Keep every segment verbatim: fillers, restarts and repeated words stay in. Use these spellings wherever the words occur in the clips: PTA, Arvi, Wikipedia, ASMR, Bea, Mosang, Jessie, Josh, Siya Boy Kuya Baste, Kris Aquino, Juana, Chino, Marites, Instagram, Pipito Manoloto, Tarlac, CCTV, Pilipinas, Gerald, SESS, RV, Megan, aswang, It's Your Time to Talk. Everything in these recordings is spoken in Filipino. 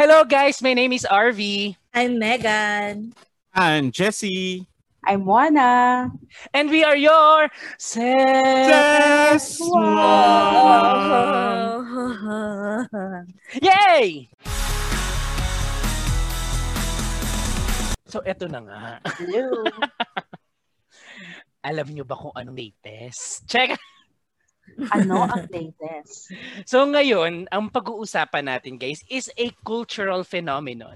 Hello guys, my name is Arvi. I'm Megan. I'm Jessie. I'm Juana. And we are your SESS. Yay! So eto na nga. Hello. Alam nyo ba kung anong latest? Check! Ano ang latest? So ngayon, ang pag-uusapan natin guys is a cultural phenomenon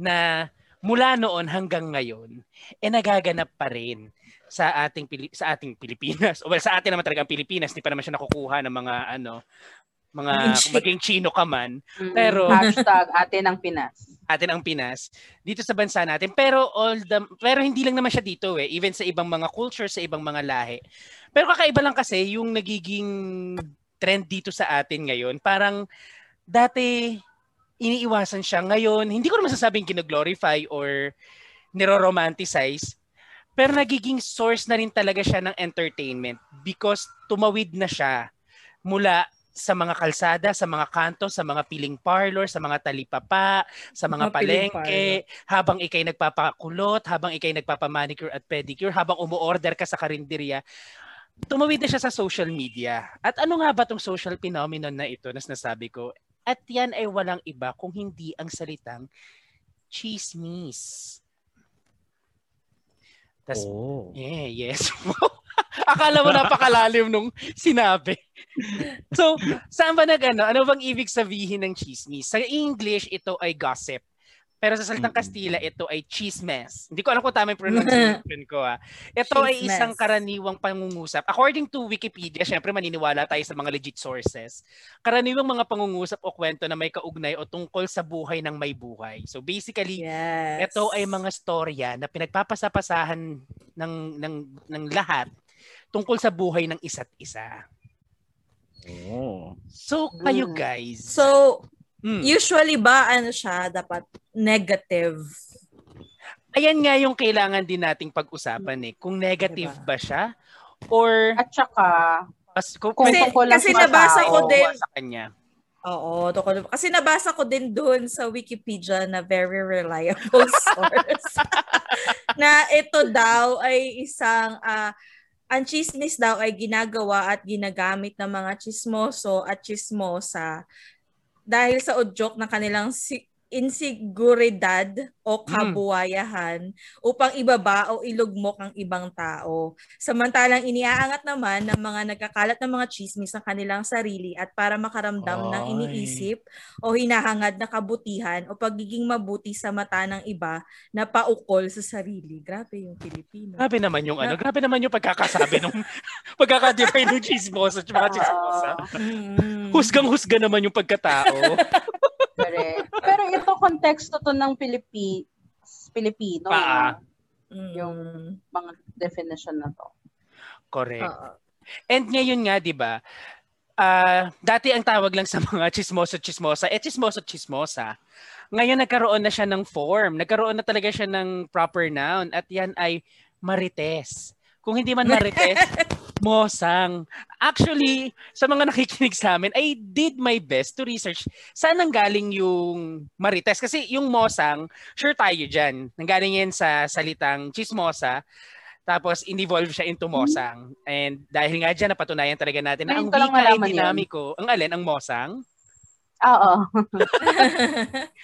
na mula noon hanggang ngayon e eh, nagaganap pa rin sa ating Pili- sa ating Pilipinas. O well, sa atin naman talaga ang Pilipinas, hindi pa naman siya nakukuha ng mga ano, mga maging Chino ka man. Mm-hmm. Pero hashtag atin ang Pinas. Atin ang Pinas dito sa bansa natin, pero all the pero hindi lang naman siya dito eh, even sa ibang mga culture, sa ibang mga lahi. Pero kakaiba lang kasi yung nagiging trend dito sa atin ngayon, parang dati iniiwasan siya, ngayon hindi ko naman sasabing gino-glorify or niro-romanticize, pero nagiging source na rin talaga siya ng entertainment because tumawid na siya mula sa mga kalsada, sa mga kanto, sa mga piling parlor, sa mga talipapa, sa mga, mga palengke, habang ikay nagpapakulot, habang ikay nagpapamanicure at pedicure, habang umu-order ka sa karinderya, tumawid na siya sa social media. At ano nga ba tong social phenomenon na ito na sinasabi ko? At yan ay walang iba kung hindi ang salitang chismis. Tas, oh. Yeah, yes. Akala mo napakalalim nung sinabi. So, saan ba nag ano? Ano bang ibig sabihin ng chismis? Sa English, ito ay gossip. Pero sa salitang Kastila, ito ay chismes. Hindi ko alam kung tama yung pronunciation ko. Ha. Ito chismes ay isang karaniwang pangungusap. According to Wikipedia, syempre maniniwala tayo sa mga legit sources. Karaniwang mga pangungusap o kwento na may kaugnay o tungkol sa buhay ng may buhay. So basically, yes, ito ay mga storya na pinagpapasapasahan ng, ng, ng lahat tungkol sa buhay ng isa't isa. Oh. So kayo guys. So, Mm. usually ba ano siya dapat negative? Ayan nga yung kailangan din nating pag-usapan eh. Kung negative diba ba siya or at saka as, kung, kung kasi, kasi nabasa ko din sa kanya. Oo, tukol. Kasi nabasa ko din doon sa Wikipedia na very reliable source na ito daw ay isang uh, ang chismis daw ay ginagawa at ginagamit ng mga chismoso at chismosa dahil sa udyok na kanilang si- insiguridad o kabuwayahan mm. upang ibaba o ilugmok ang ibang tao. Samantalang iniaangat naman ng mga nagkakalat ng mga chismis ang kanilang sarili at para makaramdam Ay. ng iniisip o hinahangad na kabutihan o pagiging mabuti sa mata ng iba na paukol sa sarili. Grabe yung Pilipino. Grabe naman yung ano, grabe naman yung pagkakasabi ng pagkakadefine ng chismosa at mga chismosa. Mm. Husgang-husga naman yung pagkatao. Pero ito, konteksto to ng Pilipi- Pilipino. Ah. Yung, yung mga definition na to. Correct. Uh-huh. And ngayon nga, di ba, uh, dati ang tawag lang sa mga chismoso-chismosa, eh chismoso-chismosa. Ngayon nagkaroon na siya ng form. Nagkaroon na talaga siya ng proper noun. At yan ay Marites. Kung hindi man Marites, Mosang. Actually, sa mga nakikinig sa amin, I did my best to research saan nanggaling yung Marites. Kasi yung Mosang, sure tayo dyan. Nanggaling yan sa salitang chismosa. Tapos, in-evolve siya into Mosang. And dahil nga dyan, napatunayan talaga natin na ang wika ay dinamiko. Ang alin, ang Mosang? Oo.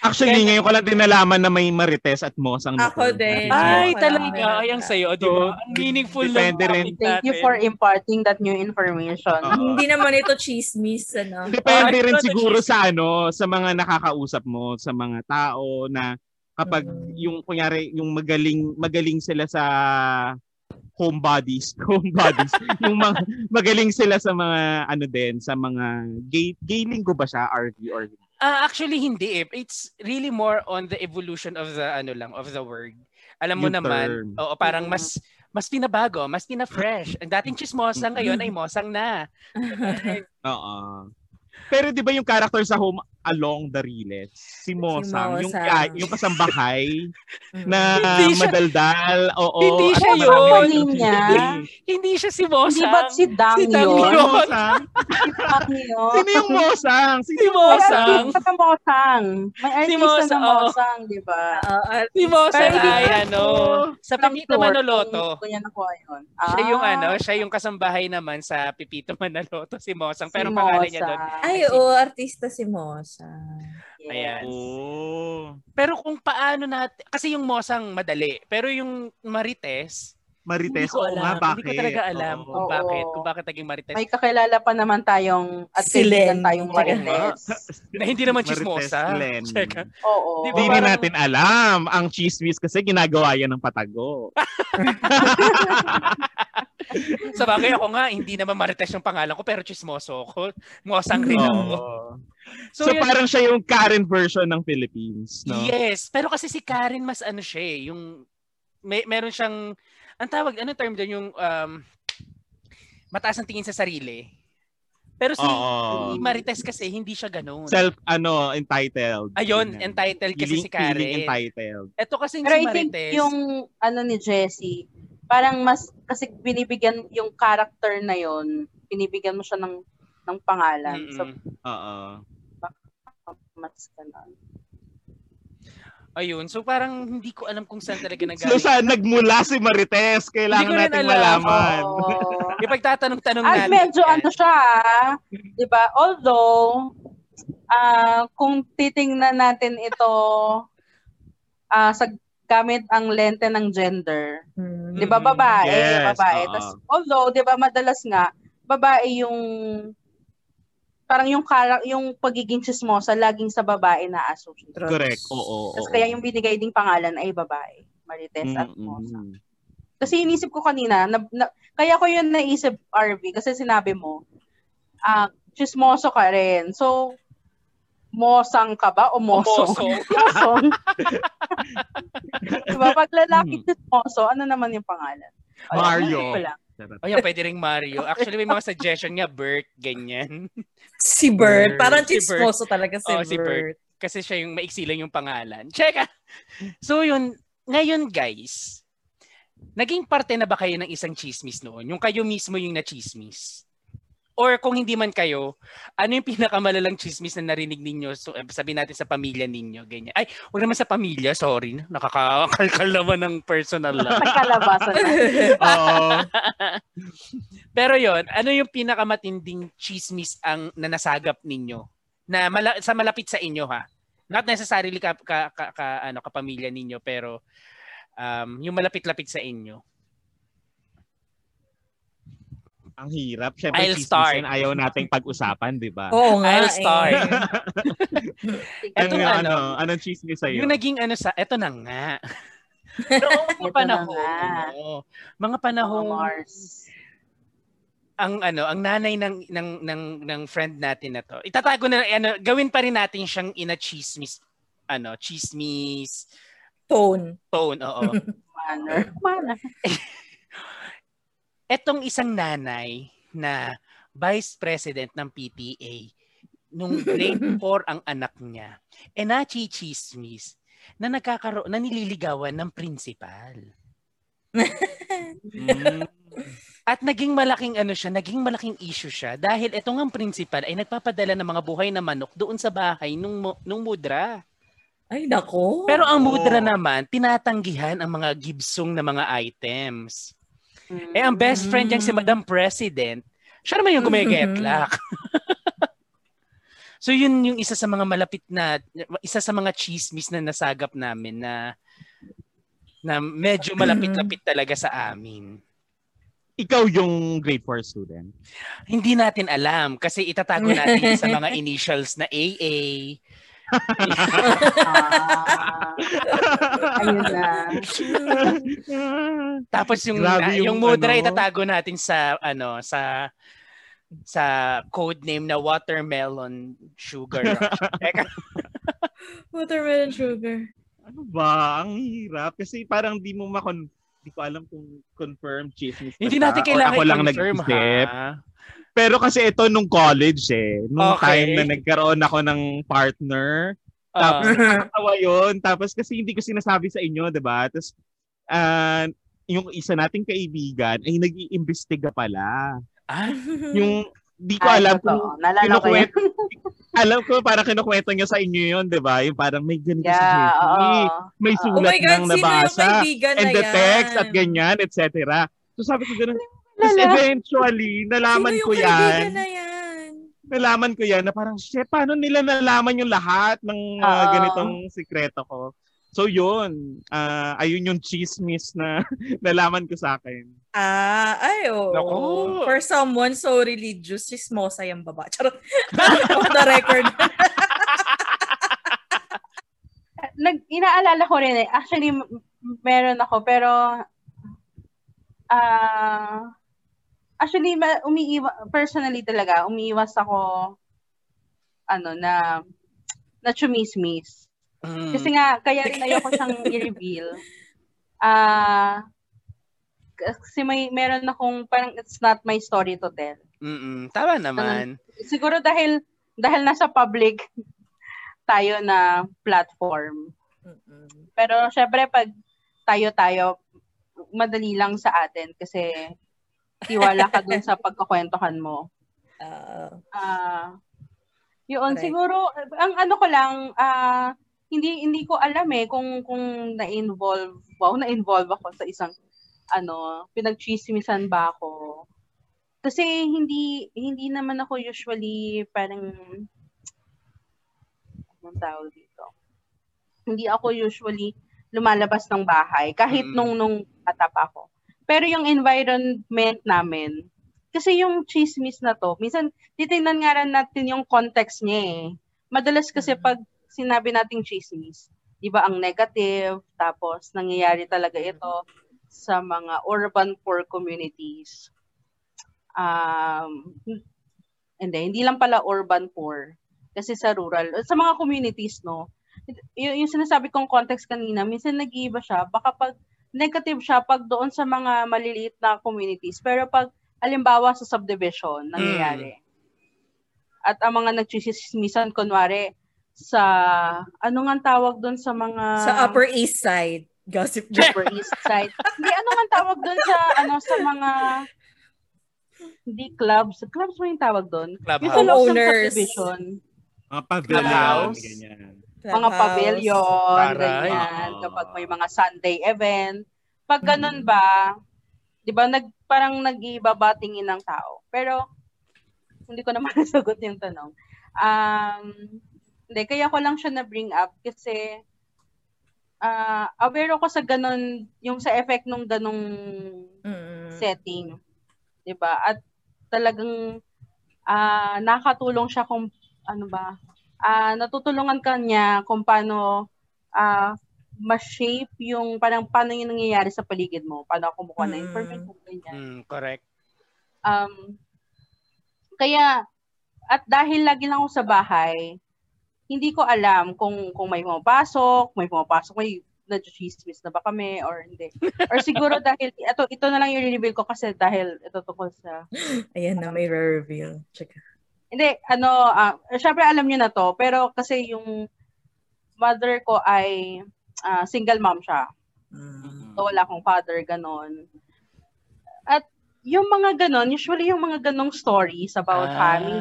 Actually, ngayon ko lang din nalaman na may Marites at Mosang. Ako din. Ay, talaga. Ayang sa'yo. Diba? Ang meaningful lang. Thank you for imparting that new information. Hindi naman ito chismis. Ano? Depende rin siguro sa ano, sa mga nakakausap mo, sa mga tao na kapag yung, kunyari, yung magaling, magaling sila sa homebodies, homebodies. Yung mga, magaling sila sa mga ano din, sa mga gay, gay linggo ba siya, R V or uh, actually hindi eh. It's really more on the evolution of the ano lang, of the word. Alam mo yung naman, oo, parang mas mas pinabago, mas pina-fresh. Ang dating chismosa ngayon ay Mosang na. Oo. Pero 'di ba yung character sa home along the riles. Si Mosang, si Mosang. Yung, ay, yung kasambahay na siya, madaldal. Oo, hindi siya yun. Niya? Hindi siya si Mosang. Hindi ba't si Dang si yun? Mosang. Sino yung Mosang? Sino si Mosang? Sino si Mosang? May artist na Mosang, di ba? Si Mosang ay ano, sa Pipito Manoloto. Siya yung ano, siya yung kasambahay naman sa Pipito Manoloto, si Mosang. Pero pangalan niya doon. Ay, oo, artista si Mosang. Ayan. Oh. Pero kung paano natin, kasi yung Mosang madali, pero yung Marites, Marites, oo nga, bakit? Hindi ko talaga alam oh, kung bakit, oh, kung bakit naging Marites. May kakilala pa naman tayong at kaibigan tayong Marites. Na hindi naman chismosa. Oo. Hindi na natin alam. Ang chismis kasi ginagawa yan ng patago. Sa bagay ako nga, hindi naman Marites yung pangalan ko, pero chismoso ako. Mosang rin ako. So, so yun, parang siya yung Karen version ng Philippines, no? Yes, pero kasi si Karen mas ano siya eh, yung may meron siyang ang tawag, ano term doon yung um, mataas ang tingin sa sarili. Pero si uh, Marites kasi hindi siya ganoon. Self, ano, entitled. Ayun, entitled kasi feeling, si Karen. Feeling entitled. Ito kasi pero si Marites. Pero I think yung ano ni Jessie, parang mas, kasi binibigyan yung character na yon, binibigyan mo siya ng, ng pangalan. Mm-mm. So, uh-uh. mas ganun. Ayun, so parang hindi ko alam kung saan talaga nanggaling. So saan nagmula si Marites? Kailangan natin malaman. Oh. Ipagtatanong-tanong natin. At medyo yan. Ano siya, di ba? Although, uh, kung titingnan natin ito uh, sa gamit ang lente ng gender, mm-hmm. di ba babae? Yes, babae. Uh-huh. Tas, although, di ba madalas nga, babae yung parang yung karak, yung pagiging chismosa laging sa babae na associate. Correct. Oo. Kasi kaya yung binigay ding pangalan ay babae, Marites mm, at Mosa. Mm. Kasi inisip ko kanina, na, na, kaya ko yun naisip R V kasi sinabi mo, ah, uh, chismoso ka rin. So Mosang ka ba o Mosong? Mosong. Mosong. Diba pag lalaki chismoso, ano naman yung pangalan? Ay, Mario. O yan, pwede rin Mario. Actually, may mga suggestion nga, Bert, ganyan. Si Bert. Bert. Parang chismoso si talaga si, oh, Bert. si Bert. Kasi siya yung maiksilan yung pangalan. Check ah! So yun, ngayon guys, naging parte na ba kayo ng isang chismis noon? Yung kayo mismo yung na-chismis? Or kung hindi man kayo, ano yung pinakamalalang chismis na narinig ninyo? So, sabihin natin sa pamilya ninyo, ganyan. Ay, huwag naman sa pamilya, sorry. Nakakakalkalaman ng personal lang. Nakakalabasan na. Oo. Pero yon, ano yung pinakamatinding chismis ang nanasagap ninyo? Na mala- sa malapit sa inyo, ha? Not necessarily ka, ka, ka, ka, ano, kapamilya ninyo, pero um, yung malapit-lapit sa inyo. Ang hirap. Siyempre, chismis yun ayaw nating pag-usapan, di ba? Oo nga. I'll start. Ito nga, ano, ano, anong chismis sa'yo? Yung naging ano sa, eto na nga. Noong panahon, ano, mga panahong, oh, Mars. ang ano, ang nanay ng, ng, ng, ng friend natin na to, itatago na, ano, gawin pa rin natin siyang ina-chismis, ano, chismis, tone. Tone, oo. Manner. Manner. Etong isang nanay na vice president ng P T A, nung grade four ang anak niya, e nachichismis na nagkakaroon, na nililigawan ng principal. mm. At naging malaking ano siya, naging malaking issue siya dahil etong ang principal ay nagpapadala ng mga buhay na manok doon sa bahay nung, nung mudra. Ay, nako. Pero ang mudra naman, tinatanggihan ang mga gibsong na mga items. Eh, ang best friend niyang si Madam President, siya naman yung gumigetlak. So, yun yung isa sa mga malapit na, isa sa mga chismis na nasagap namin na, na medyo malapit-lapit talaga sa amin. Ikaw yung grade four student? Hindi natin alam kasi itatago natin sa mga initials na A A. ah, ayun na. Tapos yung na, yung, yung mudra ano, itatago natin sa ano sa sa code name na watermelon sugar. watermelon sugar. Ano ba? Ang hirap kasi parang di mo makon Hindi ko alam kung confirmed chismis. Hindi natin kailangan ako lang nag-isip. Pero kasi ito nung college eh. Nung okay. time na nagkaroon ako ng partner. Uh. Tapos nakatawa yun. Tapos kasi hindi ko sinasabi sa inyo, diba? Tapos uh, yung isa nating kaibigan ay nag-iimbestiga pala. Ah. Yung di ko ay, alam kung kinukwento. Alam ko parang kinukwento niya sa inyo yun, di ba? Yung parang may ganito yeah, si Jessie. Uh, may sulat uh, oh nang God, nabasa. And na the yan? Text at ganyan, et cetera. So sabi ko ganun. Tapos eventually, nalaman ko yan. Na yan. Nalaman ko yan na parang, shit, paano nila nalaman yung lahat ng uh, ganitong sikreto ko? So yun, uh, ayun yung chismis na nalaman ko sa akin. Ah, ay oo. Oh. For someone so religious, chismosa yung baba. Charot. On the record. Nag, inaalala ko rin eh. Actually, meron ako. Pero, ah, uh, actually, umiiwa, personally talaga, umiiwas ako, ano, na, na chumismis. Mm. Kasi nga, kaya rin ayoko siyang i-reveal. Ah, uh, kasi may, meron akong parang it's not my story to tell. Mm-mm, tama naman. So, siguro dahil, dahil nasa public tayo na platform. Mm-mm. Pero syempre pag tayo-tayo, madali lang sa atin kasi tiwala ka dun sa pagkakwentohan mo. Ah, uh, uh, yun, right. Siguro, ang ano ko lang, ah, uh, hindi hindi ko alam eh kung kung na-involve wow na-involve ako sa isang ano pinagchismisan ba ako kasi hindi hindi naman ako usually parang anong tawag dito hindi ako usually lumalabas ng bahay kahit mm. nung nung bata pa ako pero yung environment namin kasi yung chismis na to minsan titingnan nga rin natin yung context niya eh madalas kasi mm. pag sinabi nating chismis. Di ba ang negative, tapos nangyayari talaga ito sa mga urban poor communities. Um, hindi, hindi lang pala urban poor. Kasi sa rural, sa mga communities, no? Y- yung sinasabi kong context kanina, minsan nag-iiba siya, baka pag negative siya, pag doon sa mga maliliit na communities. Pero pag, alimbawa, sa subdivision, nangyayari. Mm. At ang mga nagchismisan, kunwari, sa ano nga tawag doon sa mga sa Upper East Side gossip Upper East Side hindi ano nga tawag doon sa ano sa mga hindi clubs clubs mo yung tawag doon clubhouse owners mga pavilion ganyan mga pavilion ganyan kapag may mga Sunday event pag ganun ba di ba nag parang nag-iibabatingin ng tao pero hindi ko naman nasagot yung tanong um Hindi, kaya ko lang siya na-bring up kasi uh, aware ako sa ganun, yung sa effect nung ganung mm. setting. Diba? At talagang uh, nakatulong siya kung ano ba, uh, natutulungan ka niya kung paano uh, ma-shape yung parang paano yung nangyayari sa paligid mo, paano kumukuha mm. ng information. Mm, correct. Um, kaya, at dahil lagi lang ako sa bahay, hindi ko alam kung kung may pumapasok, may pumapasok, may na-chismis na ba kami or hindi. Or siguro dahil ito ito na lang yung reveal ko kasi dahil ito tungkol sa ayan na may reveal. Check. Hindi ano, uh, syempre alam niyo na to, pero kasi yung mother ko ay uh, single mom siya. Mm. So wala akong father ganon. At yung mga ganon, usually yung mga ganong stories about ah. family,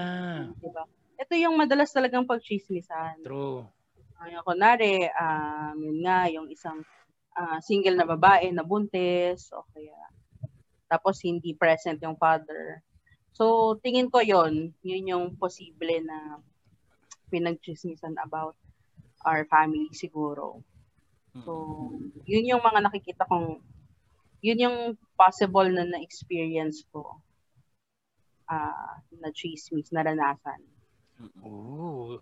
di ba? Ito yung madalas talagang pagchismisan. True. Ay, kunwari, um, yun nga, yung isang uh, single na babae na buntis, o kaya, tapos hindi present yung father. So, tingin ko yun, yun yung posible na pinagchismisan about our family siguro. So, yun yung mga nakikita kong, yun yung possible na na-experience ko uh, na chismis, naranasan. Oh.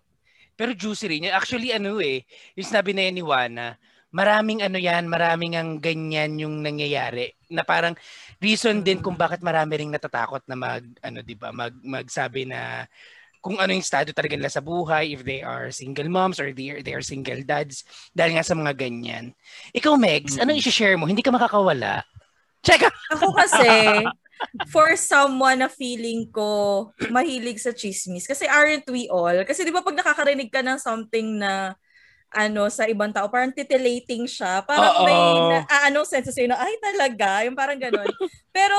Pero juicy rin yan. Actually, ano eh, yung sinabi na yan ni Juana, maraming ano yan, maraming ang ganyan yung nangyayari. Na parang reason din kung bakit marami rin natatakot na mag, ano, diba, mag, magsabi na kung ano yung estado talaga nila sa buhay, if they are single moms or they are, they are single dads, dahil nga sa mga ganyan. Ikaw, Megs, mm-hmm. anong isi-share mo? Hindi ka makakawala Check out. Ako kasi, for someone na feeling ko mahilig sa chismis. Kasi aren't we all? Kasi di ba pag nakakarinig ka ng something na ano sa ibang tao, parang titillating siya. Parang Uh-oh. may ano sense sa'yo na, ay talaga, yung parang ganun. Pero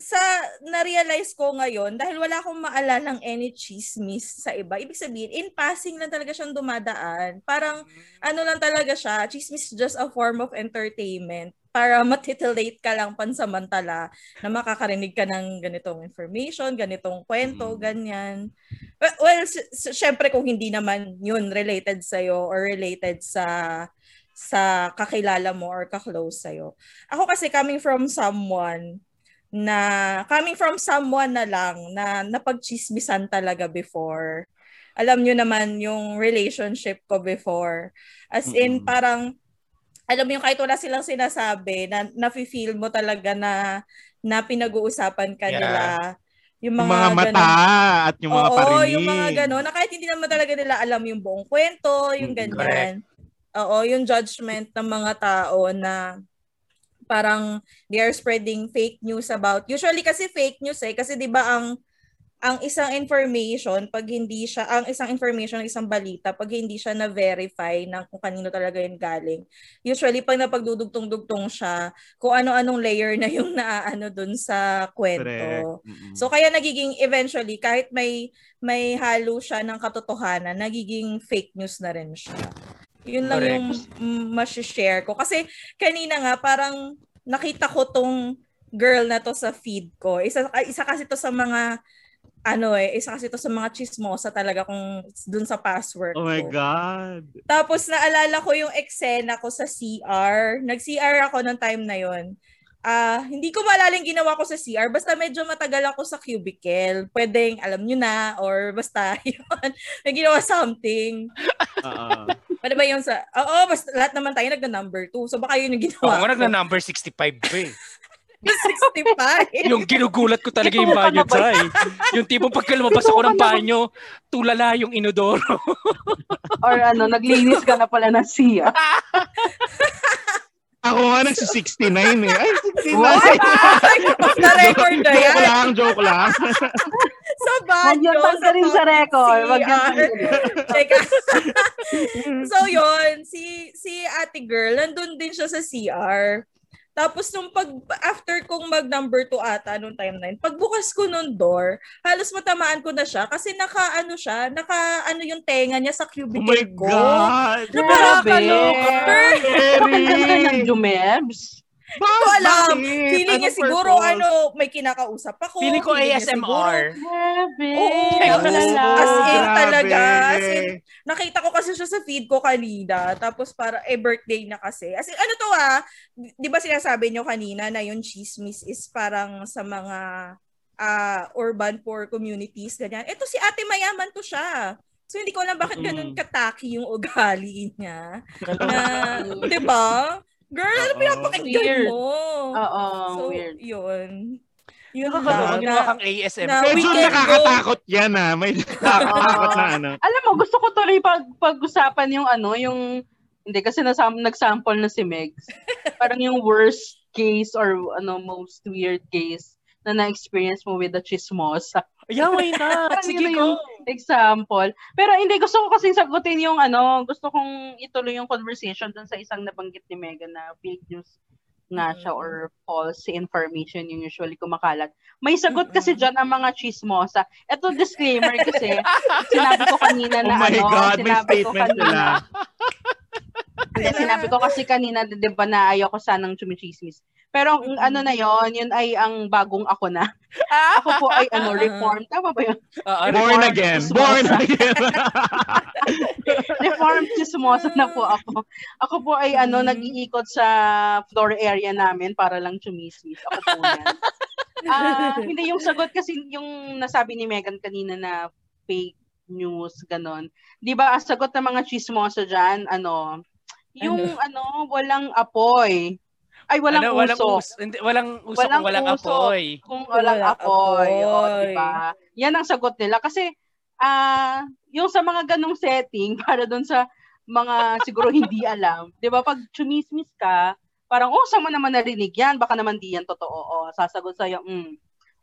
sa na-realize ko ngayon, dahil wala akong maalalang any chismis sa iba, ibig sabihin, in passing lang talaga siyang dumadaan. Parang ano lang talaga siya, chismis just a form of entertainment. Para matitillate ka lang pansamantala na makakarinig ka ng ganitong information, ganitong kwento, ganyan. Well, well syempre kung hindi naman yun related sa'yo or related sa sa kakilala mo or kaklose sa'yo. Ako kasi coming from someone na, coming from someone na lang na napagchismisan talaga before. Alam nyo naman yung relationship ko before. As in, parang alam mo yung kahit wala silang sinasabi, na nafi-feel mo talaga na, na pinag-uusapan ka yeah. nila. Yung mga, mga mata ganun, at yung mga oo, parinig. Oo, yung mga gano'n. Na kahit hindi naman talaga nila alam yung buong kwento, yung ganyan. Correct. Oo, yung judgment ng mga tao na parang they are spreading fake news about. Usually kasi fake news eh. Kasi di ba ang ang isang information pag hindi siya ang isang information ng isang balita pag hindi siya na-verify ng kung kanino talaga yun galing, usually pag napagdudugtong-dugtong siya kung ano-anong layer na yung naaano doon sa kwento. Mm-hmm. So kaya nagiging eventually kahit may may halo siya ng katotohanan, nagiging fake news na rin siya. Yun lang Correct. yung ma-share ko kasi kanina nga parang nakita ko tong girl na to sa feed ko. Isa isa kasi to sa mga ano eh, isa kasi ito sa mga chismosa talaga kung dun sa password ko. Oh my God. Tapos naalala ko yung eksena ko sa C R. Nag-C R ako nung time na yun. Uh, hindi ko maalala yung ginawa ko sa C R. Basta medyo matagal ako sa cubicle. Pwedeng alam nyo na or basta yun. Naginawa something. Uh-uh. Ano ba yung sa... Oo, basta lahat naman tayo nagna-number two. So baka yun yung ginawa. Oo, oh, nagna-number sixty-five ba eh. sixty-five Yung ginugulat ko talaga yung banyo dyan. Yung tipong pagkalumabas ako ng banyo, tulala yung inodoro. Or ano, naglinis ka na pala na siya. Ako nga nagsisixty-nine eh. Ay, sixty-nine Na-record na yan. Joke lang, joke lang. So bad. Nagyatang ka rin sa record. So yun, si si ate girl, nandun din siya sa C R. Tapos nung pag, after kong mag number two ata nung time na yun, pagbukas ko nung door, halos matamaan ko na siya kasi naka ano siya, naka ano yung tenga niya sa cubicle oh my ko. God! Napakaloka! Bakit ka na ng jumebs? Hindi ko alam. Feeling niya siguro purpose? ano, may kinakausap ako. Feeling ko feeling A S M R. Grabe. Oo. Oh, as in talaga. As in, nakita ko kasi siya sa feed ko kanina. Tapos para eh, birthday na kasi. As in, ano to ha? Di ba sinasabi nyo kanina na yung chismis is parang sa mga uh, urban poor communities, ganyan. Ito si ate mayaman to siya. So hindi ko alam bakit ganun kataki yung ugali niya. Na, di ba? Girl, ano pinapakinggan mo? Oo, so, weird. Yun. Yun na. Ginawa kang A S M R. Medyo nakakatakot yan ah. May nakakatakot na ano. Alam mo, gusto ko tuloy pag- pag-usapan yung ano, yung... Hindi, kasi nasam- nag-sample na si Megs. Parang yung worst case or ano most weird case na na-experience mo with the chismosa. Yeah, why not? Sige go. Example. Pero hindi, gusto ko kasing sagutin yung ano, gusto kong ituloy yung conversation dun sa isang nabanggit ni Megan na fake news nga siya mm-hmm. or false information yung usually kumakalat. May sagot kasi dyan ang mga chismosa. Ito, disclaimer kasi, sinabi ko kanina na oh ano, God, sinabi ko kanina. Sinabi ko kasi kanina, di ba na ayoko sanang chumichismis. Pero mm-hmm. ano na yon, yun ay ang bagong ako na. Ako po ay ano, reform. Tama ba yun? Uh, born again. Born again. Reform chismosa na po ako. Ako po ay ano, mm-hmm. nag-iikot sa floor area namin para lang chumismis. Ako po yan. Uh, hindi yung sagot kasi yung nasabi ni Megan kanina na fake news, ganon. Di ba ang sagot ng mga chismosa dyan, ano, yung ano, ano walang apoy. Ay, walang ano, usok. Walang usok, walang, walang usok, apoy. Kung walang, walang apoy. apoy. O, diba? Yan ang sagot nila. Kasi, uh, yung sa mga ganong setting, para dun sa mga siguro hindi alam, diba, pag chumismis ka, parang, oh, saan mo naman narinig yan? Baka naman di yan totoo. O, sasagot sa'yo, mm,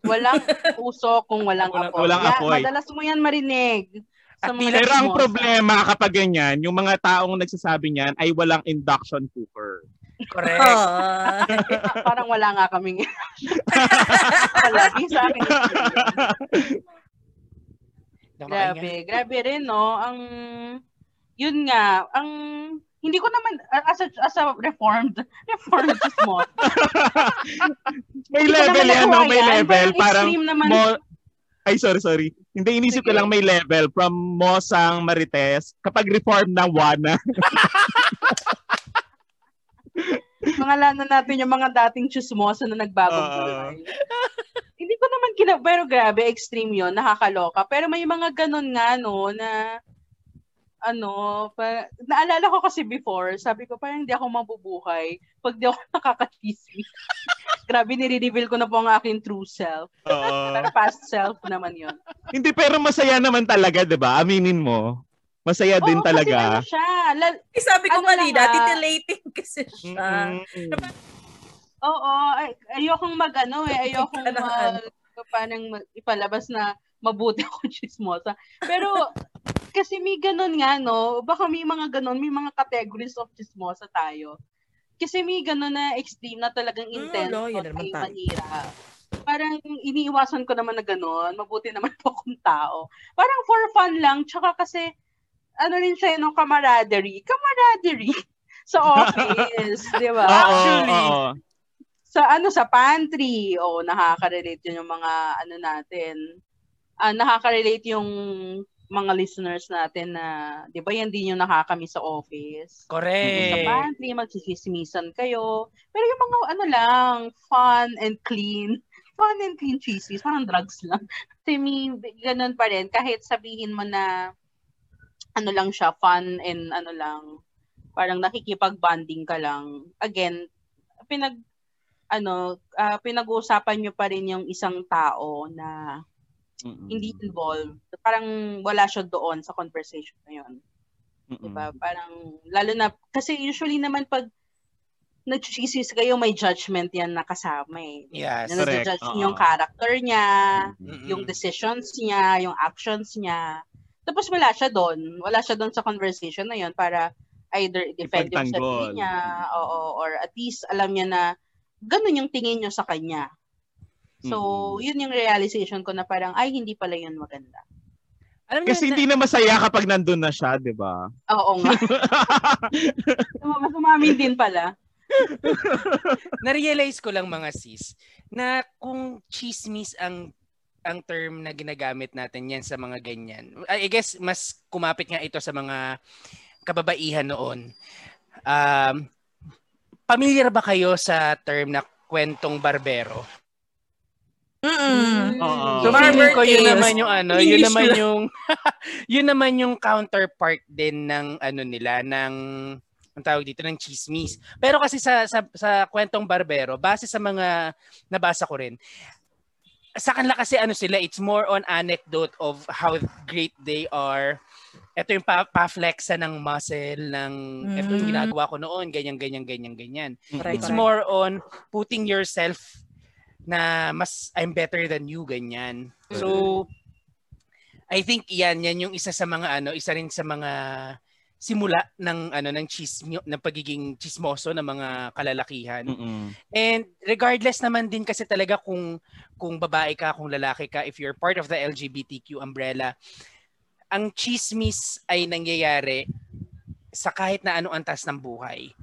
walang puso kung walang apoy. Walang apoy. Yeah, madalas mo yan marinig. Sa mga pero ang problema kapag ganyan, yung mga taong nagsasabi niyan ay walang induction cooker. Correct. Oh. Parang wala nga kaming palagi sa akin. Grabe, grabe rin, no? Ang, yun nga, ang, hindi ko naman, as a, as a reformed, reformed mo. May level yan, no? May level. Parang, naman, mo- ay, sorry, sorry. Hindi, inisip ko lang may level from Mosang, Marites, kapag reformed ng Juana. Pangalanan natin yung mga dating chismoso na nagbagong buhay. Hindi ko naman kinab... Pero grabe, extreme yon, nakakaloka. Pero may mga ganun nga, no, na... Ano, pa, naalala ko kasi before, sabi ko, parang hindi ako mabubuhay pag di ako nakakatisip. Grabe, nire-reveal ko na po ang aking true self. Uh, Para past self naman yon. Hindi, pero masaya naman talaga, di ba? Aminin mo. Masaya din oh, talaga. Oo, kasi siya. Lal- eh, sabi ko ano kanina, titillating kasi siya. Mm-hmm. Nap- Oo, ay, ayokong mag-ano eh. Ayokong mag, parang ipalabas na mabuti ako chismosa. Pero kasi may ganun nga, no? Baka may mga ganun, may mga categories of chismosa tayo. Kasi may ganun na extreme na talagang intense mm, no, at may manira. Parang iniiwasan ko naman na ganun. Mabuti naman po akong tao. Parang for fun lang. Tsaka kasi ano rin siya, no, camaraderie. Camaraderie sa office, di ba? Actually, oh, oh, oh. sa ano, sa pantry, o oh, nakaka-relate yun yung mga, ano natin, uh, nakaka-relate yung mga listeners natin na, di ba, yan din yung nakakami sa office. Correct. Sa pantry, magsisimisan kayo. Pero yung mga, ano lang, fun and clean, fun and clean cheesies, parang drugs lang. To me, ganun pa rin, kahit sabihin mo na, ano lang siya, fun and ano lang, parang nakikipag-bonding ka lang. Again, pinag, ano, uh, pinag-uusapan nyo pa rin yung isang tao na mm-mm. hindi involved. Parang wala siya doon sa conversation na yun. Diba? Parang, lalo na, kasi usually naman pag nag-cheeses kayo, may judgment yan nakasama eh. Yes, na correct. Nag-judge uh-huh. yung character niya, mm-mm. yung decisions niya, yung actions niya. Tapos wala siya doon. Wala siya doon sa conversation na yun para either defend yung sarili niya o, or at least alam niya na ganun yung tingin niyo sa kanya. So, mm-hmm. yun yung realization ko na parang, ay, hindi pala yun maganda. Alam kasi na, hindi na masaya kapag nandun na siya, di ba? Oo nga. Sumamin din pala. Na-realize ko lang mga sis na kung chismis ang ang term na ginagamit natin yan sa mga ganyan. I guess mas kumapit nga ito sa mga kababaihan noon. Um, familiar ba kayo sa term na kwentong barbero? Mm-mm. Oh. So feeling ko yun naman yung ano, yun naman yung yun naman yung counterpart din ng ano nila, ng ang tawag dito, ng chismis. Pero kasi sa, sa, sa kwentong barbero, base sa mga nabasa ko rin, sa kanila kasi ano sila, it's more on anecdote of how great they are. Ito yung pa-flexa ng muscle, ng mm-hmm. ito yung ginagawa ko noon, ganyan, ganyan, ganyan, ganyan. Right, it's right. More on putting yourself na mas I'm better than you, ganyan. Mm-hmm. So, I think yan, yan yung isa sa mga ano, isa rin sa mga simula ng ano ng chismyo, ng pagiging chismoso ng mga kalalakihan. Mm-mm. And regardless naman din kasi talaga kung kung babae ka, kung lalaki ka, if you're part of the L G B T Q umbrella, ang chismis ay nangyayari sa kahit na anong antas ng buhay.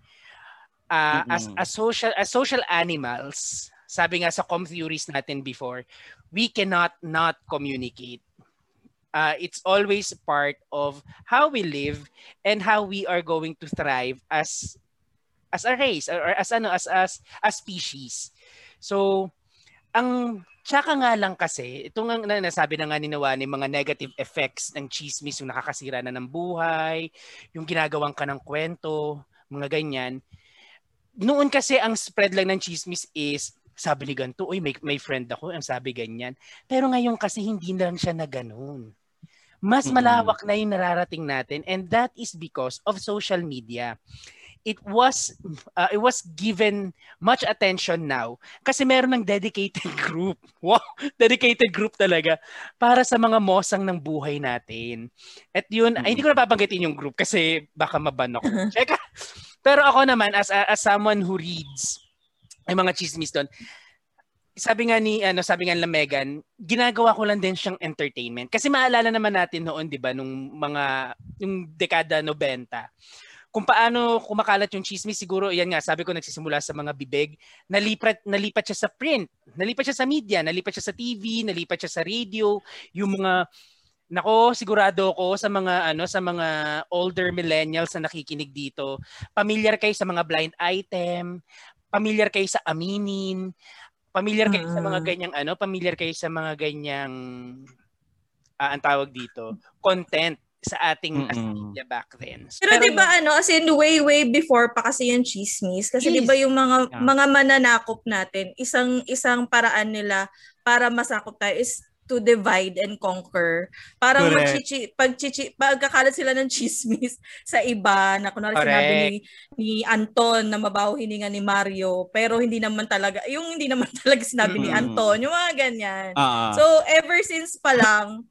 Uh, as as social as social animals, sabi nga sa com theories natin before, we cannot not communicate. Uh, it's always part of how we live and how we are going to thrive as as a race or as ano as as as species. So ang tsaka nga lang kasi itong ang nasabi na nga ni Juana, mga negative effects ng chismis, yung nakakasira na ng buhay, yung ginagawang ka ng kwento, mga ganyan. Noon kasi ang spread lang ng chismis is sabi ni ganito, oy may, may friend ako ang sabi ganyan. Pero ngayon kasi hindi na lang siya na ganun. Mas malawak na yung nararating natin, and that is because of social media. it was uh, it was given much attention now kasi meron ng dedicated group. Wow, dedicated group talaga para sa mga mosang ng buhay natin. At yun, mm-hmm. ay, hindi ko na babanggitin yung group kasi baka maban ako. Check. Pero ako naman as as someone who reads ay mga chismis doon. Sabi nga ni ano, sabi nga ni Megan, ginagawa ko lang din siyang entertainment. Kasi maalala naman natin noon, 'di ba, nung mga yung dekada nobenta. Kung paano kumakalat yung chismis, siguro yan nga, sabi ko nagsisimula sa mga bibig, nalipat nalipat siya sa print, nalipat siya sa media, nalipat siya sa T V, nalipat siya sa radio, yung mga nako, sigurado ko sa mga ano, sa mga older millennials na nakikinig dito, pamilyar kayo sa mga blind item, pamilyar kayo sa aminin, pamilyar kayo sa mga ganyang ano, pamilyar kayo sa mga ganyang uh, ang tawag dito, content sa ating mm-hmm. media back then. So, pero, pero 'di ba ano, as in way way before pa kasi yung chismis kasi yes. 'di ba yung mga yeah. mga mananakop natin, isang isang paraan nila para masakop tayo is to divide and conquer. Parang magchichi pagchichi pagkakalat sila ng chismis sa iba na kunwari sinabi ni, ni Anton na mabaho hininga ni Mario pero hindi naman talaga yung hindi naman talaga sinabi mm. ni Anton yung mga ganyan. Uh-huh. So ever since pa lang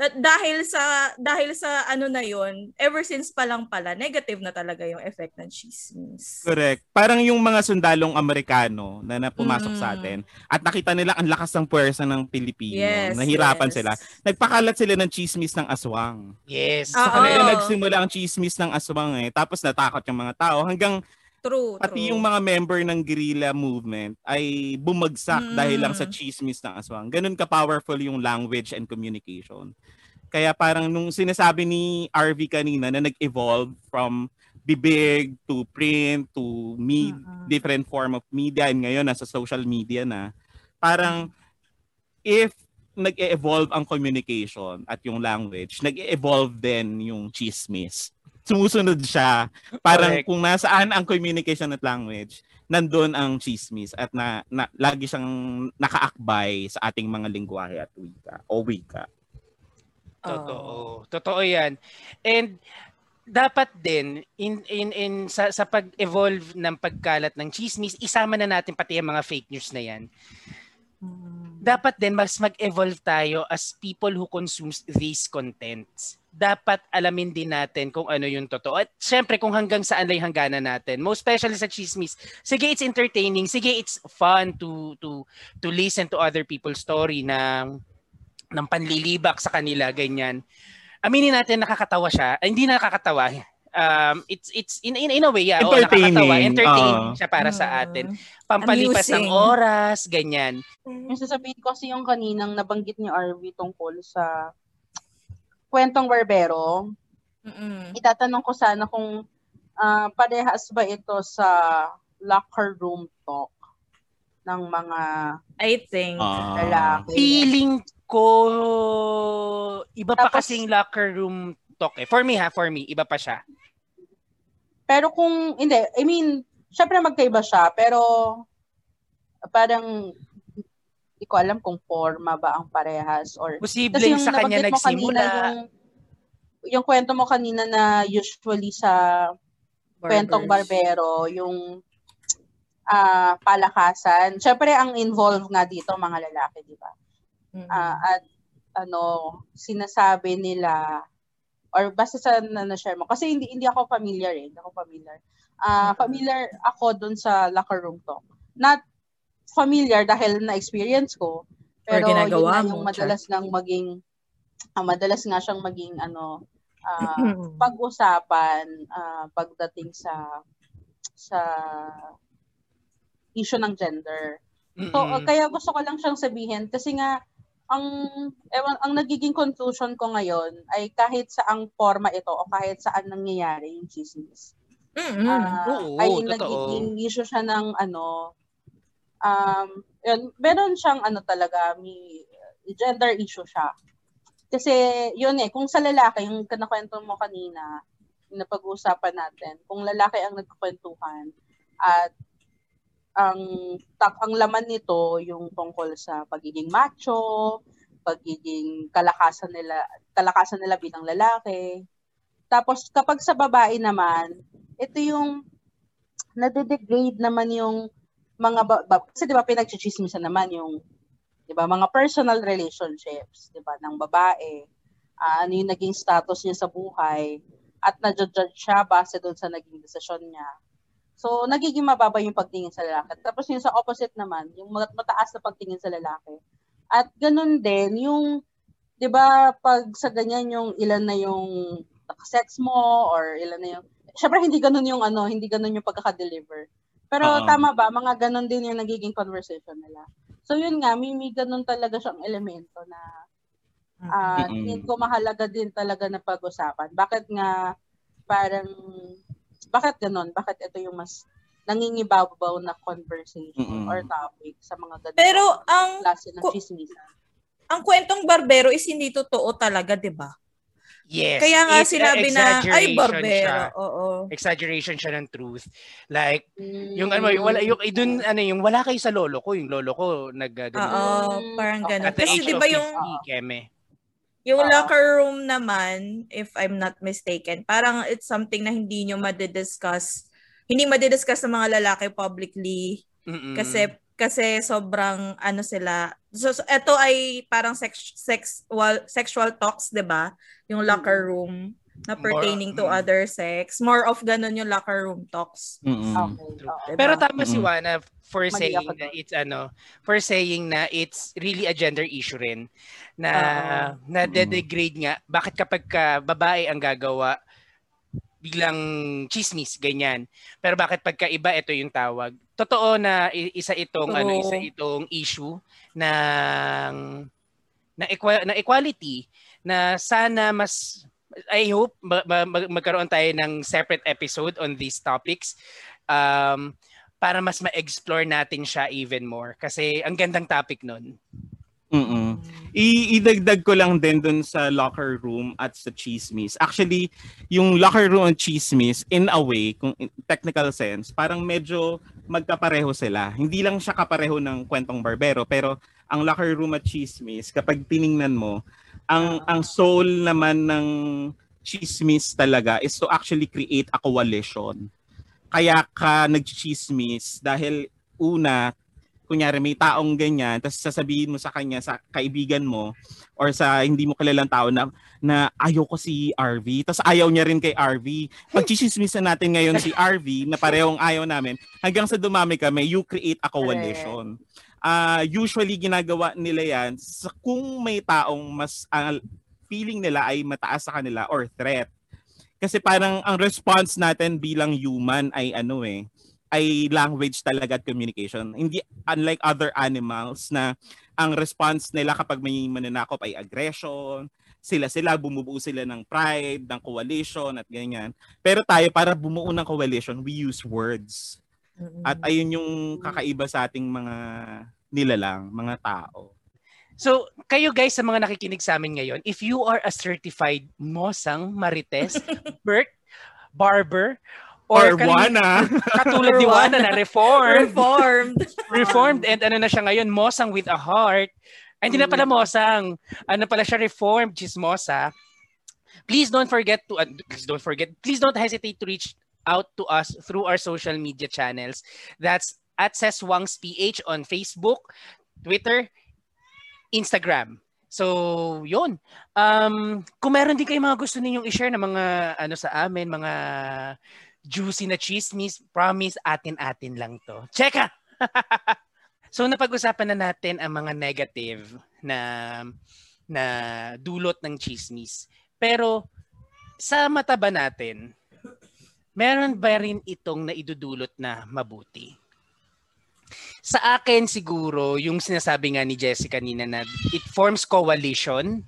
dahil sa dahil sa ano na yun, ever since pa lang pala negative na talaga yung effect ng chismis. Correct. Parang yung mga sundalong Amerikano na napumasok mm. sa atin at nakita nila ang lakas ng puwersa ng Pilipino. Yes, nahirapan yes. sila. Nagpakalat sila ng chismis ng aswang. Yes. Sa kanila nagsimula ang chismis ng aswang eh. Tapos natakot yung mga tao hanggang True, Pati true. yung mga member ng guerrilla movement ay bumagsak mm. dahil lang sa chismis ng aswang. Ganun ka-powerful yung language and communication. Kaya parang nung sinasabi ni R V kanina na nag-evolve from bibig to print to med- uh-huh. different form of media and ngayon nasa social media na, parang if nag-evolve ang communication at yung language, nag-evolve din yung chismis. Sumusunod siya. Parang Correct. Kung nasaan ang communication at language, nandun ang chismis at na, na, lagi siyang nakaakbay sa ating mga lingwahe at wika o wika. Totoo. Oh. Totoo yan. And dapat din in in in sa, sa pag-evolve ng pagkalat ng chismis, isama na natin pati ang mga fake news na yan. Dapat din mas mag-evolve tayo as people who consumes these contents. Dapat alamin din natin kung ano yung totoo. At syempre kung hanggang saan lang hangganan natin. Most especially sa chismis. Sige, it's entertaining. Sige, it's fun to to to listen to other people's story ng ng panlilibak sa kanila ganyan. Aminin natin nakakatawa siya. Ay, hindi nakakatawa. Um it's it's in in, in a way yeah, oh, nakakatawa, entertaining uh, siya para uh, sa atin. Pampalipas amusing. ng oras, ganyan. Yung sasabihin ko kasi yung kaninang nabanggit ni R V tungkol sa kwentong barbero. Mm-mm. Itatanong ko sana kung uh, parehas ba ito sa locker room talk ng mga I think uh, lalaki. Feeling ko iba Tapos, pa kasing locker room talk eh. For me ha, for me, iba pa siya. Pero kung, hindi, I mean, syempre magkaiba siya, pero parang hindi ko alam kung forma ba ang parehas or... Posibleng sa kanya nagsimula. Yung, yung kwento mo kanina na usually sa Barbers. Kwentong barbero, yung uh, palakasan. Syempre, ang involved nga dito, mga lalaki, di ba? Mm-hmm. Uh, at ano, sinasabi nila... or basta sa na-share mo. Kasi hindi hindi ako familiar eh. Hindi ako familiar. Uh, familiar ako dun sa locker room talk. Not familiar dahil na-experience ko. Pero yun na yung madalas nang maging, uh, madalas nga siyang maging ano, uh, pag-usapan uh, pagdating sa sa issue ng gender. So, uh, kaya gusto ko lang siyang sabihin kasi nga Ang ewan, ang nagiging conclusion ko ngayon ay kahit saang forma ito o kahit saan nangyayari yung chismis. Mm-hmm. Uh, oo, ay totoo. Nagiging issue siya ng ano, um, yun, meron siyang ano talaga, may gender issue siya. Kasi yun eh, kung sa lalaki, yung kanakwento mo kanina, yung napag-uusapan natin, kung lalaki ang nagkukwentuhan at ang tak ang laman nito yung tungkol sa pagiging macho, pagiging kalakasan nila, kalakasan nila bilang lalaki. Tapos kapag sa babae naman, ito yung nade-degrade naman yung mga, ba- ba- kasi di ba pinagchichismisan naman yung, di ba, mga personal relationships, di ba, ng babae, uh, ano yung naging status niya sa buhay, at na-judge siya base doon sa naging desisyon niya. So, nagiging mababa yung pagtingin sa lalaki. Tapos yung sa opposite naman, yung mataas na pagtingin sa lalaki. At ganun din, yung, di ba, pag sa ganyan yung ilan na yung sex mo or ilan na yung, syempre hindi ganun yung ano, hindi ganun yung pagkaka-deliver. Pero uh-huh. tama ba, mga ganun din yung nagiging conversation nila. So yun nga, may, may ganun talaga siyang elemento na uh, mm-hmm. tingin ko mahalaga din talaga na pag-usapan. Bakit nga parang, bakit ganun? Bakit ito yung mas nangingibabaw na conversation mm-hmm. or topic sa mga ganun? Pero ang klase ng ku- chismisa. Ang kwentong barbero is hindi totoo talaga, 'di ba? Yes. Kaya nga sinabi na ay barbero. Oo. Exaggeration siya ng truth. Like mm-hmm. yung ano, yung wala yung idun ano yung wala kay sa lolo ko, yung lolo ko nag-ganun. Oo, parang ganun. Kasi 'di ba yung keme. Yung uh-huh. locker room naman, if I'm not mistaken, parang it's something na hindi nyo madidiscuss. Hindi madidiscuss ng mga lalaki publicly. Mm-mm. Kasi kasi sobrang ano sila. So, so ito ay parang sex, sexual sexual talks, 'di ba? Yung locker room na pertaining more, to mm. other sex. More of ganun yung locker room talks. Mm-hmm. Okay. Diba? Pero tama mm-hmm. si Juana for Mag-iyak saying na it's ano, for saying na it's really a gender issue rin na uh, na de-degrade mm-hmm. nga. Bakit kapag ka babae ang gagawa biglang chismis ganyan. Pero bakit pagka iba ito yung tawag? Totoo na isa itong so, ano, isa itong issue ng na, equa- na equality na sana mas I hope mag- mag- magkaroon tayo ng separate episode on these topics um, para mas ma-explore natin siya even more. Kasi ang gandang topic nun. Mm-mm. I- idagdag ko lang din dun sa locker room at sa chismis. Actually, yung locker room at chismis, in a way, kung in technical sense, parang medyo magkapareho sila. Hindi lang siya kapareho ng kwentong barbero, pero ang locker room at chismis, kapag tiningnan mo, Ang ang soul naman ng chismis talaga is to actually create a coalition. Kaya ka nagchismis dahil una, kunyari may taong ganyan, tapos sasabihin mo sa kanya, sa kaibigan mo, or sa hindi mo kilalang tao na, na ayaw ko si R V, tapos ayaw niya rin kay R V. Pagchismisan natin ngayon si R V, na parehong ayaw namin, hanggang sa dumami kami, you create a coalition. Uh, usually ginagawa nila yan kung may taong mas ang uh, feeling nila ay mataas sa kanila or threat. Kasi parang ang response natin bilang human ay ano eh, ay language talaga at communication. Hindi unlike other animals na ang response nila kapag may mananakop ay aggression, sila-sila bumubuo sila ng pride, ng coalition at ganyan. Pero tayo para bumuo ng coalition, we use words. At ayun yung kakaiba sa ating mga nilalang, mga tao. So, kayo guys sa mga nakikinig sa amin ngayon, if you are a certified Mosang, Marites, Bert, Barber, or, or kan- Juana, katulad ni Juana na reformed, reformed, reformed, and ano na siya ngayon, Mosang with a heart, ay, hindi na pala Mosang, ano pala siya reformed, chismosa, please don't forget to, uh, please don't forget, please don't hesitate to reach out to us through our social media channels. That's at SESS Wangs P H on Facebook, Twitter, Instagram. So, yun. Um, kung meron din kayong mga gusto ninyong i-share na mga ano sa amin, mga juicy na chismis, promise atin-atin lang to. Checka! So, napag-usapan na natin ang mga negative na na dulot ng chismis. Pero, sa mata ba natin, meron ba rin itong naidudulot na mabuti? Sa akin siguro, yung sinasabi nga ni Jessie kanina na it forms coalition,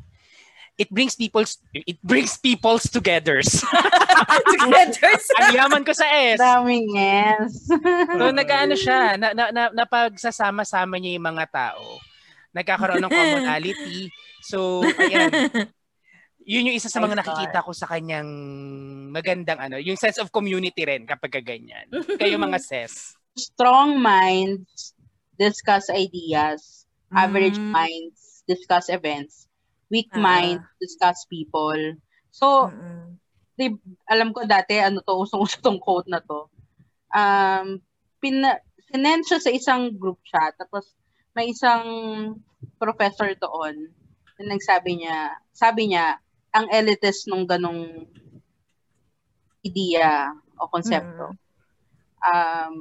it brings people's it brings people's togethers. Togethers. Ang yaman ko sa S. Daming S. So nag-ano siya, na, na, na, napagsasama-sama niya yung mga tao. Nagkakaroon ng commonality. So ayan. Yun yung isa sa mga nakikita ko sa kanyang magandang ano, yung sense of community rin kapag ganyan. Kayo mga S E S S. Strong minds discuss ideas. Average mm. minds discuss events. Weak ah. minds discuss people. So, di, alam ko dati, ano to, usong-usong quote na to. um, pina, sinend siya sa isang group chat. Tapos may isang professor doon na nagsabi niya, sabi niya, ang elitist nung ganong idea o konsepto. Mm-hmm. Um,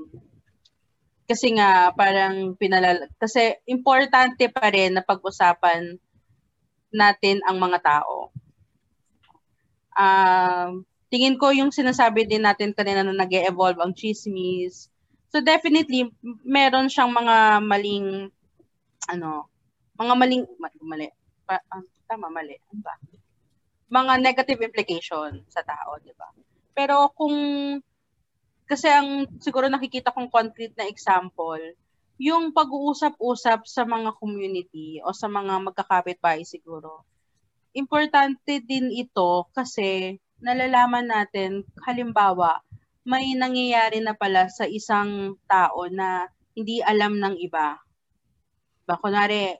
kasi nga, parang pinalala... Kasi importante pa rin na pag-usapan natin ang mga tao. Um, tingin ko yung sinasabi din natin kanina na nag-e-evolve ang chismis. So definitely, meron siyang mga maling... Ano? Mga maling... Mali. Pa, ah, tama, mali. Ano ba? Mga negative implication sa tao, di ba? Pero kung... Kasi ang siguro nakikita kong concrete na example, yung pag-uusap-usap sa mga community o sa mga magkakapitbahay siguro. Importante din ito kasi nalalaman natin, halimbawa, may nangyayari na pala sa isang tao na hindi alam ng iba. Diba? Kunwari,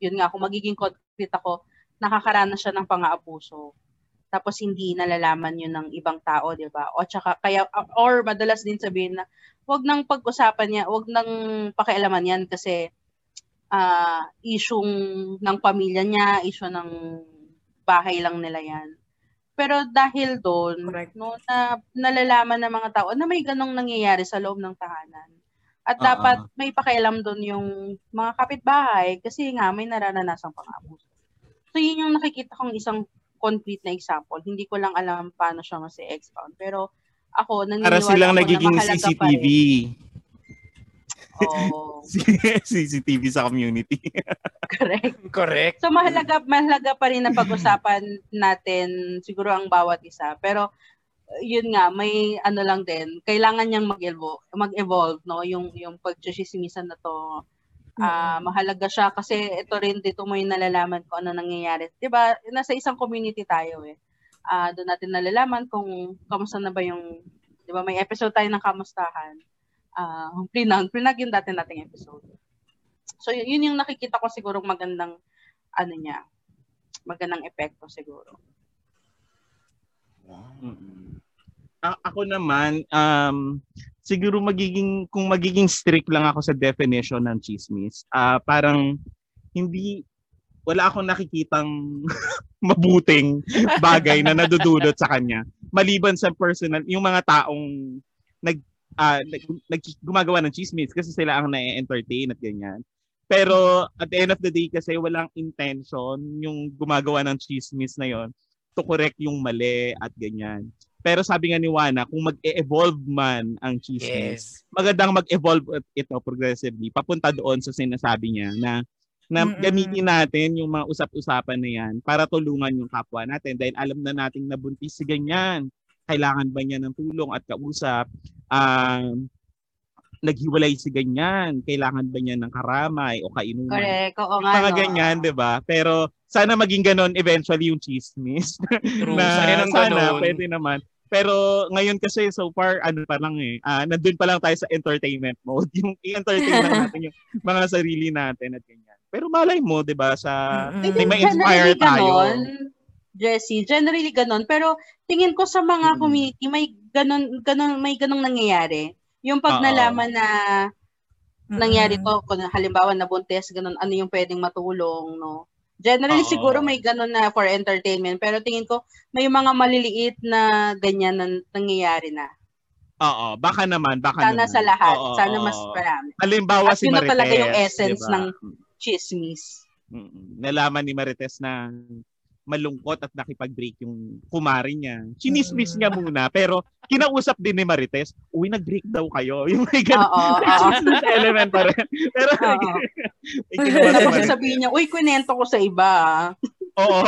yun nga, kung magiging concrete ako, nakakarana siya ng pang-aabuso. Tapos hindi nalalaman yun ng ibang tao, di ba? O tsaka, kaya, or madalas din sabihin na, wag nang pag-usapan niya, wag nang pakialaman yan kasi uh, issue ng pamilya niya, issue ng bahay lang nila yan. Pero dahil doon, no, na, nalalaman ng mga tao na may ganong nangyayari sa loob ng tahanan. At uh-huh. dapat may pakialam doon yung mga kapitbahay kasi nga may narananasang pang-abuso. So yun yung nakikita kong isang concrete na example. Hindi ko lang alam paano siya masi-expound. Pero ako, naniniwala ako na mahalaga C C T V. Pa rin. Oh. C C T V sa community. Correct. Correct. So mahalaga, mahalaga pa rin na pag-usapan natin siguro ang bawat isa. Pero yun nga, may ano lang din. Kailangan niyang mag-evolve, mag-evolve no? Yung, yung pag-chisimisan na to. Uh, mahalaga siya kasi ito rin dito mo yung nalalaman kung ano nangyayari. Diba, nasa isang community tayo eh. Uh, doon natin nalalaman kung kamusta na ba yung, diba may episode tayo ng kamustahan. Uh, plinag, plinag yung dati nating episode. So yun, yun yung nakikita ko siguro magandang, ano niya, magandang epekto siguro. Mm-hmm. A- ako naman, um, siguro magiging kung magiging strict lang ako sa definition ng chismis. Ah uh, parang hindi wala akong nakikitang mabuting bagay na nadudulot sa kanya. Maliban sa personal, yung mga taong nag uh, nag gumagawa ng chismis kasi sila ang na-entertain at ganyan. Pero at the end of the day kasi walang intention yung gumagawa ng chismis na yon to correct yung mali at ganyan. Pero sabi nga ni Juana, kung mag-e-evolve man ang chismis, yes. magandang mag-evolve ito progressively, papunta doon sa sinasabi niya na, na gamitin natin yung mga usap-usapan na yan para tulungan yung kapwa natin dahil alam na nating nabuntis si ganyan. Kailangan ba niya ng tulong at kausap? Um, naghiwalay si ganyan. Kailangan ba niya ng karamay o kainuman? Correct. Oo nga. Mga ganyan, di ba? Pero sana maging ganon eventually yung chismis. True. Na sana, sana pwede naman. Pero ngayon kasi so far, ano pa lang eh, uh, nandun pa lang tayo sa entertainment mode. Yung i-entertain natin yung mga sarili natin at ganyan. Pero malay mo, di ba, sa mm-hmm. may ma-inspire tayo. Ganon, Jessie, generally ganon. Pero tingin ko sa mga mm-hmm. community, may ganon, ganon, may ganong nangyayari. Yung pag nalaman na nangyari to, kung halimbawa nabuntis, ganun, ano yung pwedeng matulong, no? Generally, Uh-oh. siguro may ganun na for entertainment. Pero tingin ko, may mga maliliit na ganyan na nangyayari na. Oo. Baka naman. Baka Sana naman. sa lahat. Uh-oh. Sana mas marami. Halimbawa At si Marites. At yun na talaga yung essence diba? ng chismis. Mm-mm. Nalaman ni Marites na malungkot at nakipag-break yung kumari niya. Chinismis niya muna, pero kinausap din ni Marites, uy, nag-break daw kayo. Yung may ganun. Chismis element pa rin. Pero, tapos sasabihin niya, uy, kunento ko sa iba. Oo.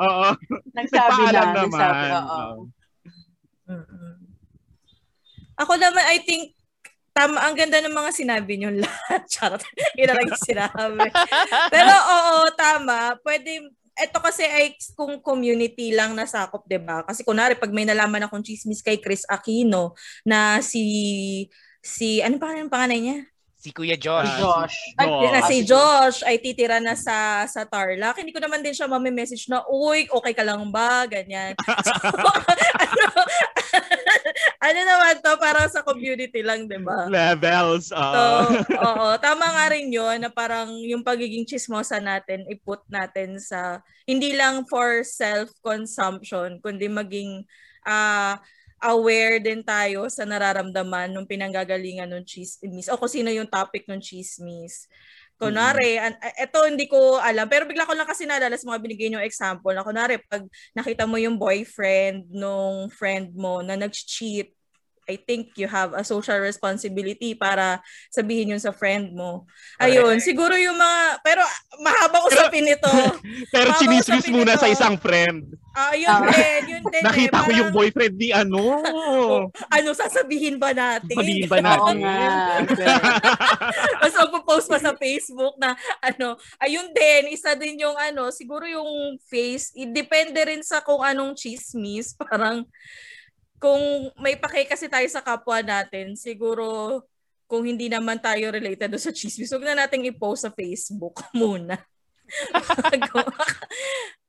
Oo. Nagsabi na. Naman. Nagsabi, oo. Ako naman, I think, tama, ang ganda ng mga sinabi niyo lahat. Charot. Yun lang yung sinabi. Pero, oo, tama. Pwede, eto kasi ay kung community lang nasakop, diba? Kasi kunwari, pag may nalaman akong chismis kay Kris Aquino na si, si ano pa yung panganay niya? Si Kuya Josh. Josh. Ay, Josh. Na si Josh ay titira na sa sa Tarlac. Hindi ko naman din siya mami-message na, uy, okay ka lang ba? Ganyan. So, ano, ano naman to, parang sa community lang, di ba? Levels. Uh. So, oo, tama nga rin yun na parang yung pagiging chismosa natin, iput natin sa, hindi lang for self-consumption, kundi maging uh, aware din tayo sa nararamdaman ng pinanggagalingan ng chismis o kung sino yung topic ng chismis. Kunwari, an- eto hindi ko alam, pero bigla ko lang kasi naalala sa mga binigay niyo example na kunwari, pag nakita mo yung boyfriend nung friend mo na nag-cheat, I think you have a social responsibility para sabihin yun sa friend mo. Ayun, okay. Siguro yung mga, pero mahaba usapin ito. Pero sinismis muna sa isang friend. Ah, uh, yun uh, din, yun din. Nakita eh, ko parang, yung boyfriend ni ano. Ano, sasabihin ba natin? Sabihin ba natin? Mas magpo-post pa sa Facebook na ano, ayun din, isa din yung ano, siguro yung face, it depende rin sa kung anong chismis, parang, kung may pake kasi tayo sa kapwa natin, siguro kung hindi naman tayo related sa chismis, huwag na nating i-post sa Facebook muna.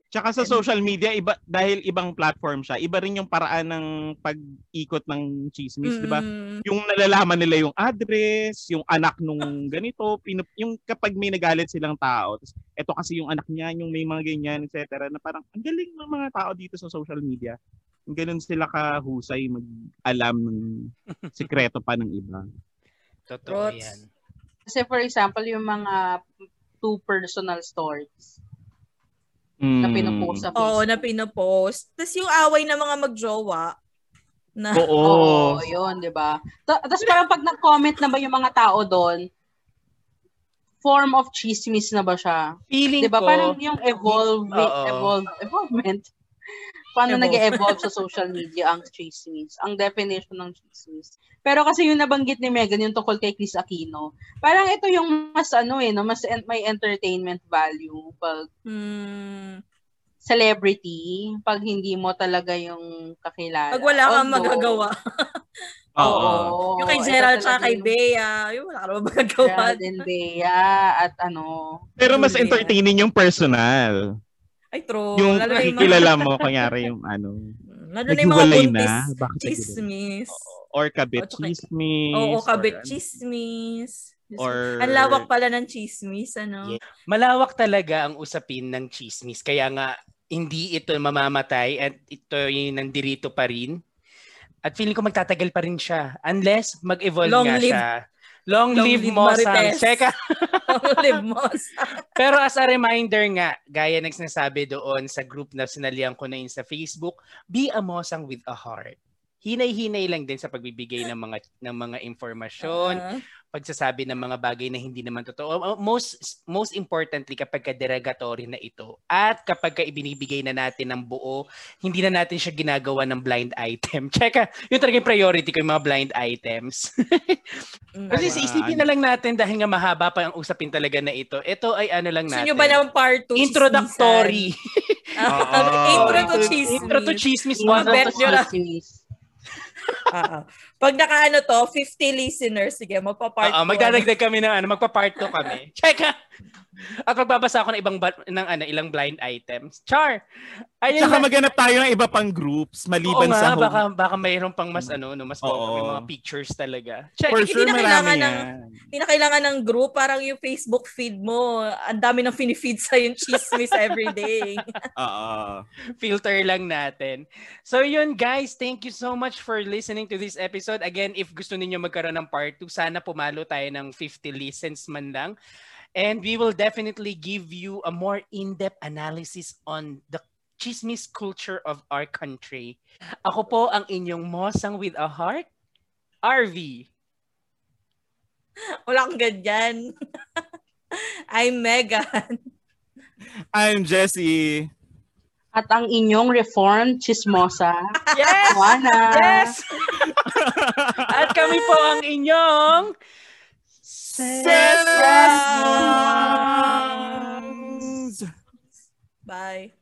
Tsaka sa social media, iba, dahil ibang platform siya, iba rin yung paraan ng pag-ikot ng chismis, mm-hmm. Di ba? Yung nalalaman nila yung address, yung anak nung ganito, pinup- yung kapag may nagalit silang tao, tapos eto kasi yung anak niya, yung may mga ganyan, et cetera. Na parang ang galing ng mga tao dito sa social media. Ganun sila kahusay mag-alam ng sikreto pa ng iba. Totoo yan. Kasi for example, yung mga two personal stories mm. na pinupost sa Facebook. Oo, na pinupost. Tapos yung away ng mga mag-jowa. Na... Oo. Oo, yun, di ba? Tapos parang pag nag-comment na ba yung mga tao doon, form of chismis na ba siya? Feeling diba? Ko. Diba? Parang yung evolve, evolve, evolvement. Paano nag-evolve sa social media ang chismis, ang definition ng chismis. Pero kasi yung nabanggit ni Megan, yung tungkol kay Kris Aquino, parang ito yung mas ano eh, no? Mas en- may entertainment value pag hmm. celebrity, pag hindi mo talaga yung kakilala. Pag wala kang magagawa. Oo. Yung kay Gerald at kay Bea, yung wala kang magagawa. Gerald and Bea at ano. Pero mas entertaining yung personal. Ay, true. Yung kakikilala mo, kanyari yung ano, lalo na yung mga buntis chismis. Or kabit chismis. Oo, kabit chismis. Or... Ang lawak pala ng chismis, ano? Yeah. Malawak talaga ang usapin ng chismis. Kaya nga, hindi ito mamamatay at ito yung nandirito pa rin. At feeling ko magtatagal pa rin siya. Unless mag-evolve Long nga live. siya. Long, Long live, live Mosang. Seka. Long live Mosang. Pero as a reminder nga, gaya ng sinasabi doon sa group na sinalihan ko na yun sa Facebook, be a Mosang with a heart. Hinay-hinay lang din sa pagbibigay ng mga ng mga impormasyon, uh-huh. pagsasabi ng mga bagay na hindi naman totoo. Most most importantly, kapag derogatory na ito at kapag ibinibigay na natin ng buo, hindi na natin siya ginagawa ng blind item. Tsaka, yun talaga yung priority ko, yung mga blind items. Kasi wow. Isipin na lang natin dahil nga mahaba pa ang usapin talaga na ito. Ito ay ano lang natin. Sino ba ng part two? Introductory. Intro to chismis. Intro to chismis. Intro to chismis. Uh-oh. Pag nakaano to, fifty listeners, sige, magpa-part two. Magdadagdag kami ng ano, magpa-part two kami. Check ha! At magbabasa ako ng ibang ba- ng ano, ilang blind items. Char! Ayun, saka na- maghanap tayo ng iba pang groups, maliban Oo sa nga, home. Baka, baka mayroon pang mas ano, no, mas baka, mga pictures talaga. Check. For sure, marami yan. Hindi na kailangan ng group, parang yung Facebook feed mo, ang dami ng finifeed sa yung chismis everyday. Oo. Filter lang natin. So yun guys, thank you so much for listening to this episode. Again, if gusto ninyo magkaroon ng part two, sana pumalo tayo ng fifty listens man lang. And we will definitely give you a more in-depth analysis on the chismis culture of our country. Ako po ang inyong Mosang with a heart, R V. Walang ganyan. I'm Megan. I'm Jessie. At ang inyong reformed chismosa, yes! Juana. Yes! At kami po ang inyong SESS! Bye.